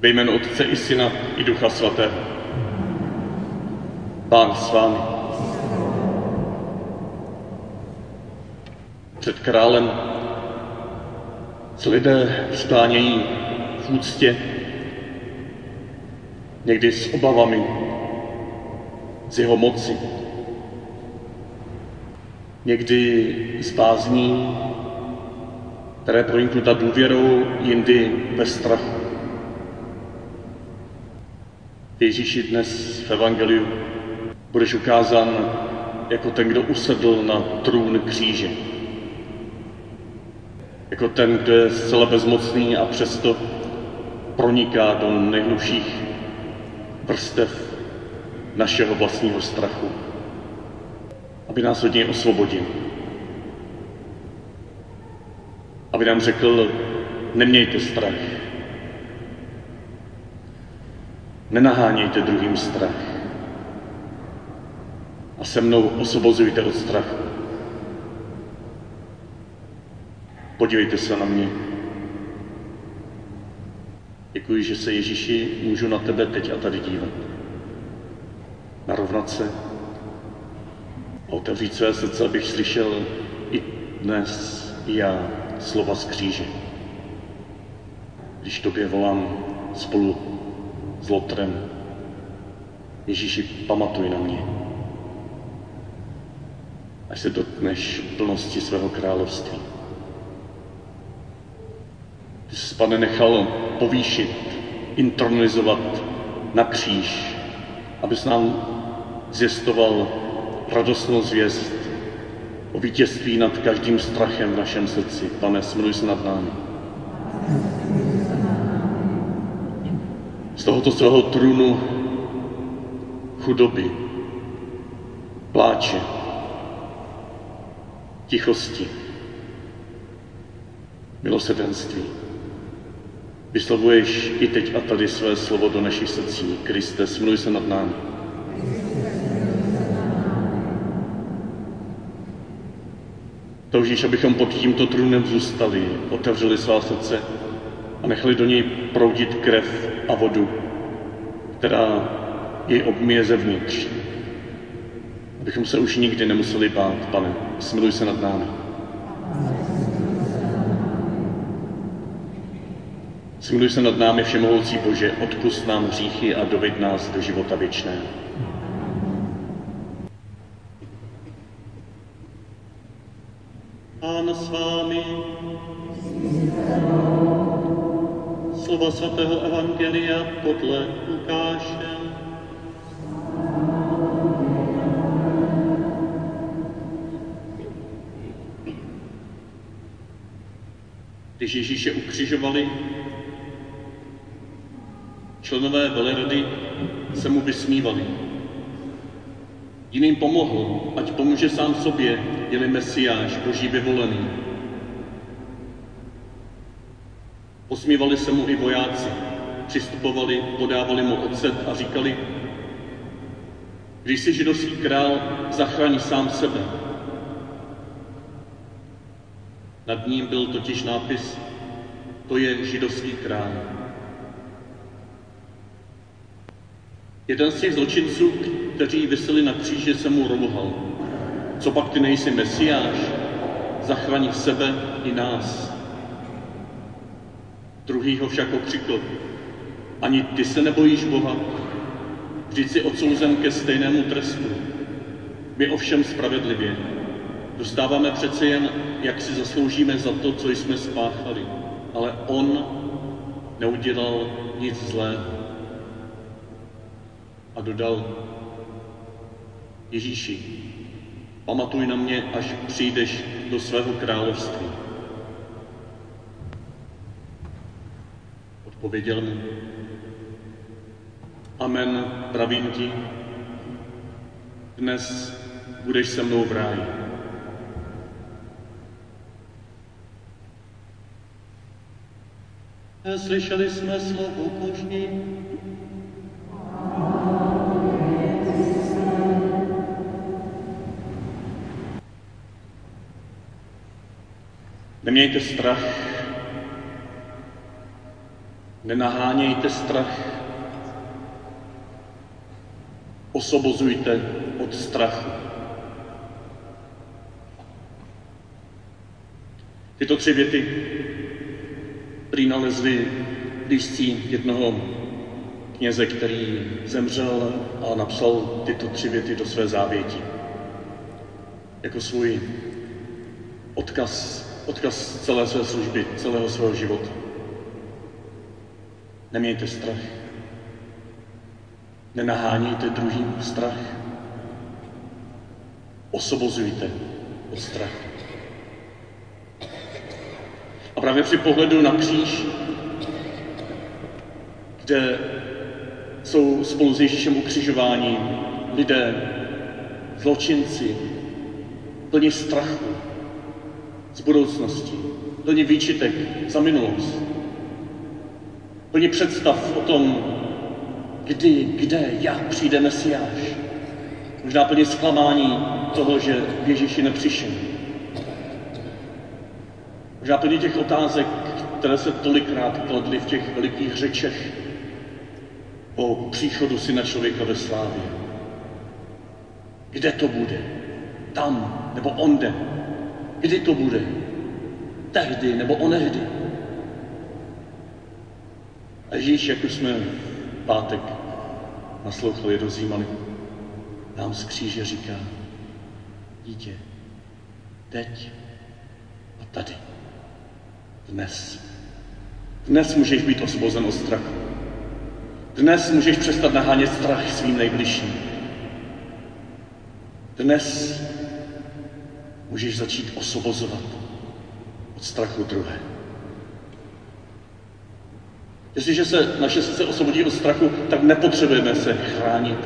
Ve jménu Otce i Syna i Ducha Svatého. Pán s vámi. Před králem se lidé sklánějí v úctě, někdy s obavami z jeho moci, někdy s bázní, která je proniknuta důvěrou, jindy ve strachu. Ježíši dnes v Evangeliu budeš ukázán jako ten, kdo usedl na trůn kříže. Jako ten, kdo je zcela bezmocný a přesto proniká do nejhlubších vrstev našeho vlastního strachu, aby nás od něj osvobodil. Aby nám řekl, nemějte strach. Nenahánějte druhým strach. A se mnou osvobozujte od strachu. Podívejte se na mě. Děkuji, že se, Ježíši, můžu na tebe teď a tady dívat. Narovnat se a otevřít své srdce, abych slyšel i dnes i já slova z kříže. Když tobě volám spolu s Lotrem, Ježíši, pamatuj na mě, až se dotkneš plnosti svého království. Ty jsi, Pane, nechal povýšit, intronizovat na kříž, abys nám zvěstoval radostnou zvěst o vítězství nad každým strachem v našem srdci. Pane, smluj se nad námi. Z tohoto svého trůnu chudoby, pláče, tichosti, milosrdenství vyslovuješ i teď a tady své slovo do našich srdcí. Kriste, smluj se nad námi. Toužíš, abychom pod tímto trůnem zůstali, otevřeli svá srdce a nechali do něj proudit krev a vodu, která jej obmije zevnitř. Abychom se už nikdy nemuseli bát, Pane, smiluj se nad námi. Smiluj se nad námi, všemohoucí Bože, odpusť nám hříchy a doveď nás do života věčného. Pán s vámi. Slova svatého Evangelia podle Lukáše. Když Ježíše ukřižovali, členové velerady se mu vysmívali. Jiným pomohl, ať pomůže sám sobě, je-li Mesiáš, Boží vyvolený. Posmívali se mu i vojáci, přistupovali, podávali mu ocet a říkali: když jsi židovský král, zachraň sám sebe. Nad ním byl totiž nápis: to je židovský král. Jeden z těch zločinců, kteří viseli na kříži, se mu rouhal: co pak ty nejsi Mesiáš? Zachraň sebe i nás. Druhý ho však okřikl: ani ty se nebojíš Boha? Vždyť jsi odsouzen ke stejnému trestu. My ovšem spravedlivě. Dostáváme přece jen, jak si zasloužíme za to, co jsme spáchali. Ale on neudělal nic zlého. A dodal: Ježíši, pamatuj na mě, až přijdeš do svého království. Odpověděl mu: amen, pravím ti, dnes budeš se mnou v ráji. Slyšeli jsme slovo Boží. Nemějte strach, nenahánějte strach, osvobozujte od strachu. Tyto tři věty prý nalezli blízcí jednoho kněze, který zemřel a napsal tyto tři věty do své závěti jako svůj odkaz celé své služby, celého svého života. Nemějte strach. Nenahánějte druhým strach. Osvobozujte od strachu. A právě při pohledu na kříž, kde jsou spolu s Ježíšem ukřižováni lidé, zločinci, plní strachu z budoucnosti, plní výčitek za minulost, plní představ o tom, kdy, kde, jak přijde Mesiáš. Možná plní zklamání toho, že Ježíši nepřišel. Možná plní těch otázek, které se tolikrát kladly v těch velikých řečech o příchodu Syna člověka ve slávě. Kde to bude? Tam nebo onde? Kdy to bude? Tehdy nebo onehdy? A Ježíš, jak už jsme v pátek naslouchali, rozjímali, nám z kříže říká: dítě, teď a tady. Dnes. Dnes můžeš být osvobozen od strachu. Dnes můžeš přestat nahánět strach svým nejbližším. Dnes můžeš začít osvobozovat od strachu druhé. Jestliže se naše srdce osvobodí od strachu, tak nepotřebujeme se chránit.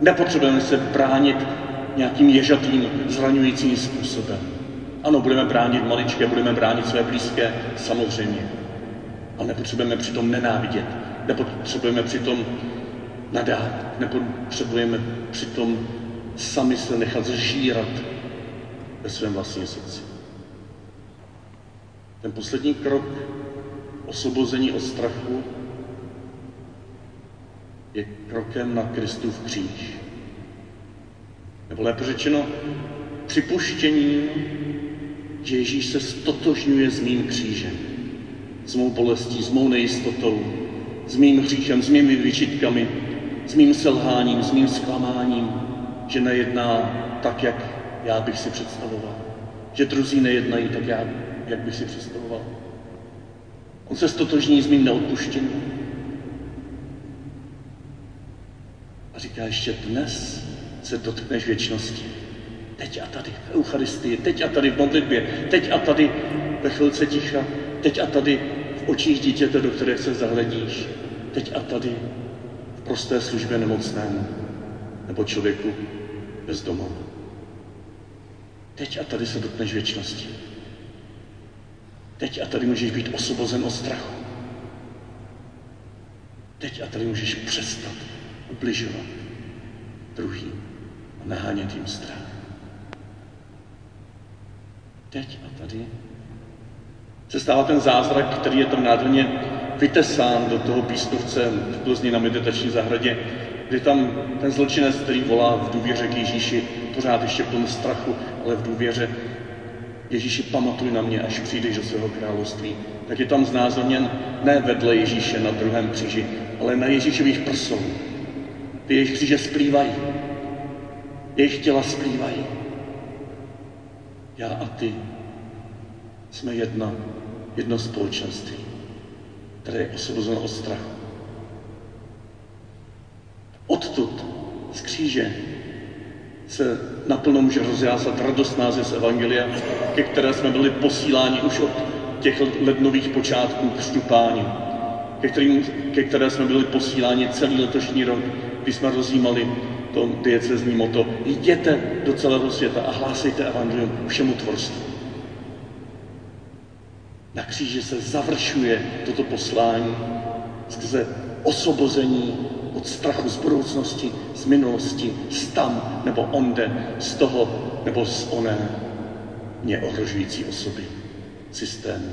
Nepotřebujeme se bránit nějakým ježatým, zraňujícím způsobem. Ano, budeme bránit maličké, budeme bránit své blízké, samozřejmě. Ale nepotřebujeme přitom nenávidět, nepotřebujeme přitom nadát, nepotřebujeme přitom sami se nechat zžírat ve svém vlastním srdci. Ten poslední krok osvobození od strachu je krokem na Kristův kříž. Nebo lépe řečeno, připuštěním, že Ježíš se stotožňuje s mým křížem, s mou bolestí, s mou nejistotou, s mým hříchem, s mými výčitkami, s mým selháním, s mým zklamáním, že nejedná tak, jak já bych si představoval. Že druzí nejednají tak, jak bych si představoval. On se stotožní s mým neodpuštěním. A říká ještě: dnes se dotkneš věčnosti. Teď a tady v Eucharistii, teď a tady v modlitbě, teď a tady ve chvilce ticha, teď a tady v očích dítěte, do kterých se zahledíš, teď a tady v prosté službě nemocnému nebo člověku bez domova. Teď a tady se dotkneš věčnosti. Teď a tady můžeš být osvobozen od strachu. Teď a tady můžeš přestat ubližovat druhým a nahánět jim strach. Teď a tady se stává ten zázrak, který je tam nádherně vytesán do toho pískovce v Plzni na meditační zahradě, kdy tam ten zločinec, který volá v důvěře k Ježíši, pořád ještě plný strachu, ale v důvěře: Ježíši, pamatuj na mě, až přijdeš do svého království. Tak je tam znázorněn ne vedle Ježíše na druhém kříži, ale na Ježíšových prsou. Ty jejich kříže splývají. Jejich těla splývají. Já a ty jsme jedno společenství, které je osvobozeno od strachu. Odtud z kříže se naplno může rozjásat radost náze z Evangelia, ke které jsme byli posíláni už od těch lednových počátků křtu Páně, ke které jsme byli posíláni celý letošní rok, kdy jsme rozjímali to diecezní moto: jděte do celého světa a hlásejte Evangelium všemu tvorstvu. Na kříži se završuje toto poslání skrze osvobození od strachu z budoucnosti, z minulosti, z tam nebo onde, z toho nebo z oné mě ohrožující osoby, systému,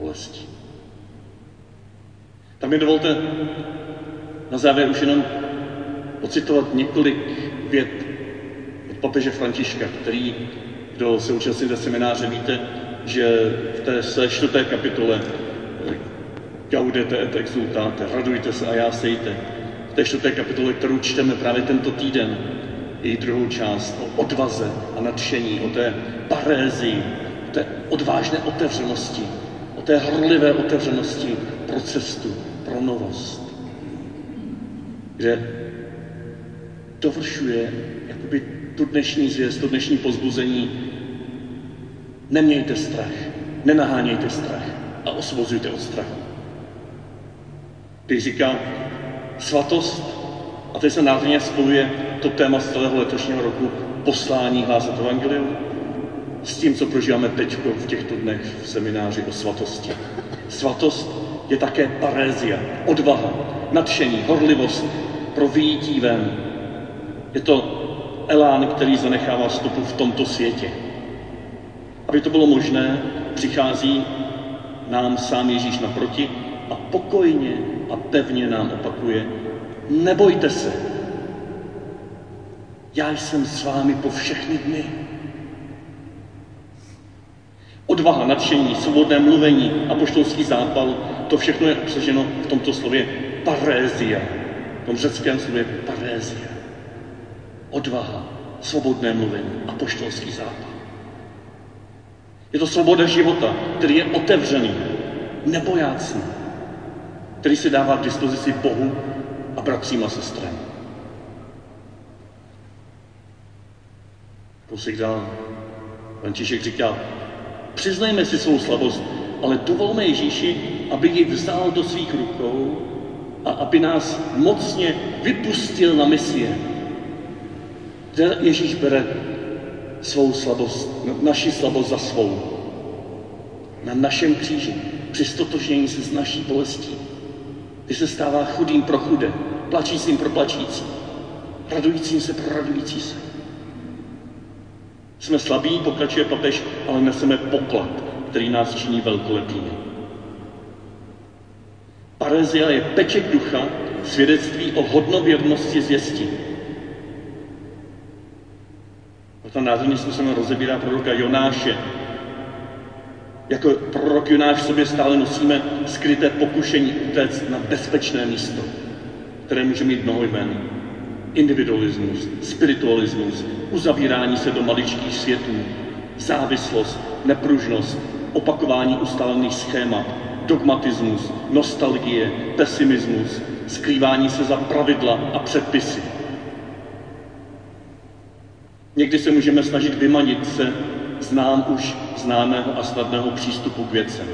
bolesti. Tam mi dovolte na závěr už jenom ocitovat několik vět od papeže Františka, který, kdo se účastníte semináře, víte, že v té 4. kapitole Gaudete et exultate, radujte se a jásejte. V té 4. kapitole, kterou čteme právě tento týden, její druhou část o odvaze a nadšení, o té parézii, o té odvážné otevřenosti, o té horlivé otevřenosti pro cestu, pro novost, kde dovršuje jakoby tu dnešní zvěst, to dnešní povzbuzení. Nemějte strach, nenahánějte strach a osvobozujte od strachu. Když říká svatost, a teď se nádherně spojuje to téma z celého letošního roku, poslání hlásat evangelium, s tím, co prožíváme teď v těchto dnech v semináři o svatosti. Svatost je také parézia, odvaha, nadšení, horlivost pro vyjití ven. Je to elán, který zanechává stopu v tomto světě. Aby to bylo možné, přichází nám sám Ježíš naproti a pokojně a pevně nám opakuje: nebojte se, já jsem s vámi po všechny dny. Odvaha, nadšení, svobodné mluvení, apoštolský zápal, to všechno je obsaženo v tomto slově parézia, v tom řeckém slově parézia. Odvaha, svobodné mluvení, apoštolský zápal. Je to svoboda života, který je otevřený, nebojácný, který se dává k dispozici Bohu a bratřím a sestrem. Kousek dál František říká: přiznejme si svou slabost, ale dovolme Ježíši, aby ji vzal do svých rukou a aby nás mocně vypustil na misie. Kde Ježíš bere svou slabost, naši slabost za svou? Na našem kříži, při ztotožnění se s naší bolestí, kdy se stává chudým pro chudé, plačícím pro plačící, radujícím se pro radující se. Jsme slabí, pokračuje papež, ale neseme poklad, který nás činí velkolepými. Parézia je peček ducha, svědectví o hodnověrnosti zvěsti. A tam nádherně způsobem rozebírá proroka Jonáše. Jako prorok Jonáš v sobě stále nosíme skryté pokušení utéct na bezpečné místo, které může mít mnoho jmen. Individualismus, spiritualismus, uzavírání se do maličkých světů, závislost, nepružnost, opakování ustálených schémat, dogmatismus, nostalgie, pesimismus, skrývání se za pravidla a předpisy. Někdy se můžeme snažit vymanit se z nám už známého a snadného přístupu k věcem.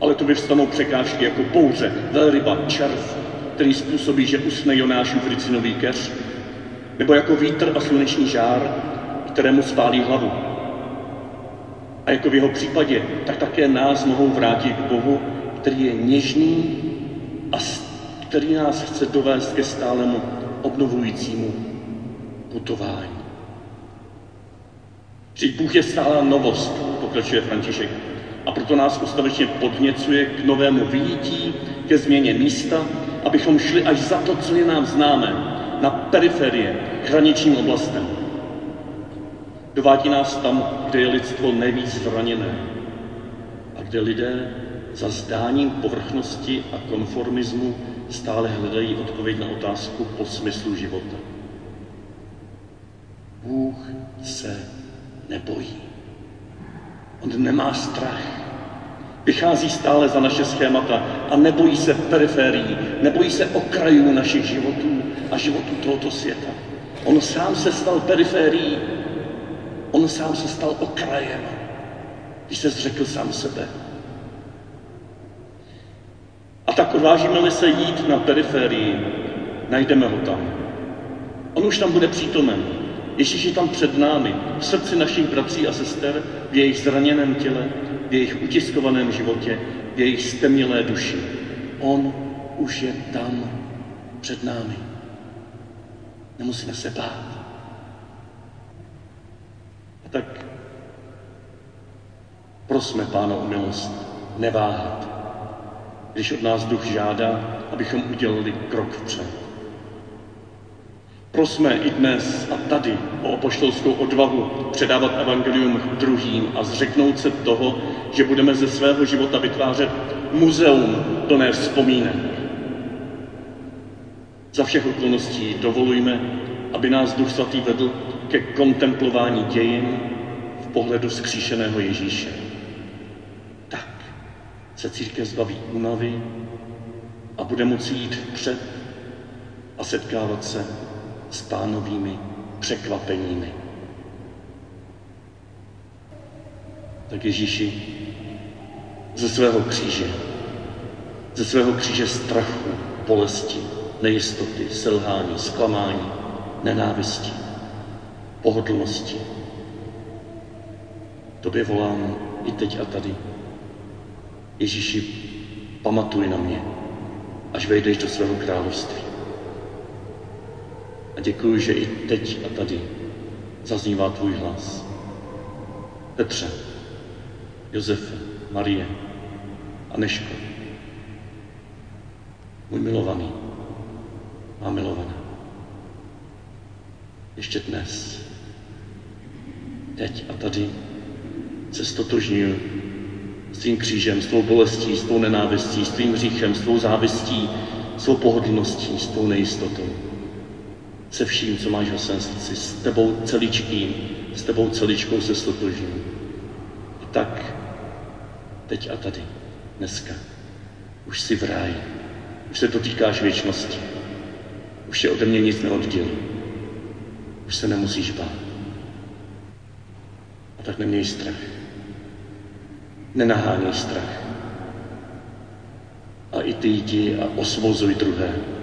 Ale tu vyvstanou překážky jako bouře, velryba, červ, který způsobí, že usne Jonášův rycinový keř, nebo jako vítr a sluneční žár, kterému spálí hlavu. A jako v jeho případě, tak také nás mohou vrátit k Bohu, který je něžný a který nás chce dovést ke stálému obnovujícímu putování. Vždyť Bůh je stálá novost, pokračuje František, a proto nás ustavečně podněcuje k novému vyjití, ke změně místa, abychom šli až za to, co je nám známé, na periferie, k hraničním oblastem. Dovádí nás tam, kde je lidstvo nejvíc zraněné a kde lidé za zdáním povrchnosti a konformismu stále hledají odpověď na otázku po smyslu života. Bůh se nebojí. On nemá strach. Vychází stále za naše schémata a nebojí se periferií, nebojí se okrajů našich životů a životů tohoto světa. On sám se stal periferií, on sám se stal okrajem, když se zřekl sám sebe. A tak odvážíme-li se jít na periferii, najdeme ho tam. On už tam bude přítomen. Ježíš je tam před námi, v srdci našich bratří a sester, v jejich zraněném těle, v jejich utiskovaném životě, v jejich stemnělé duši. On už je tam před námi. Nemusíme se bát. A tak prosme Pána o milost neváhat. když od nás duch žádá, abychom udělali krok vpřed. Prosme i dnes a tady o apoštolskou odvahu předávat evangelium druhým a zřeknout se toho, že budeme ze svého života vytvářet muzeum plné vzpomínek. Za všech okolností dovolujme, aby nás Duch Svatý vedl ke kontemplování dějin v pohledu zkříšeného Ježíše. Tak se církev zbaví únavy a bude moci jít před a setkávat se s Pánovými překvapeními. Tak Ježíši, ze svého kříže strachu, bolesti, nejistoty, selhání, zklamání, nenávisti, pohodlnosti, tobě volám i teď a tady. Ježíši, pamatuj na mě, až vejdeš do svého království. A děkuji, že i teď a tady zaznívá tvůj hlas. Petře, Josefe, Marie, Aneško, můj milovaný, má milovaná. Ještě dnes, teď a tady se stotožnil s tvým křížem, s tvou bolestí, s tvou nenávistí, s tvým hříchem, s tvou závistí, s tvou pohodlností, s tvou nejistotou. Se vším, co máš ve svém srdci, s tebou celičkým, s tebou celičkou se stotožním. A tak, teď a tady, dneska, už jsi v ráji, už se dotýkáš věčnosti, už se ode mě nic neoddělí, už se nemusíš bát. A tak neměj strach, nenaháněj strach. A i ty jdi a osvozuj druhé.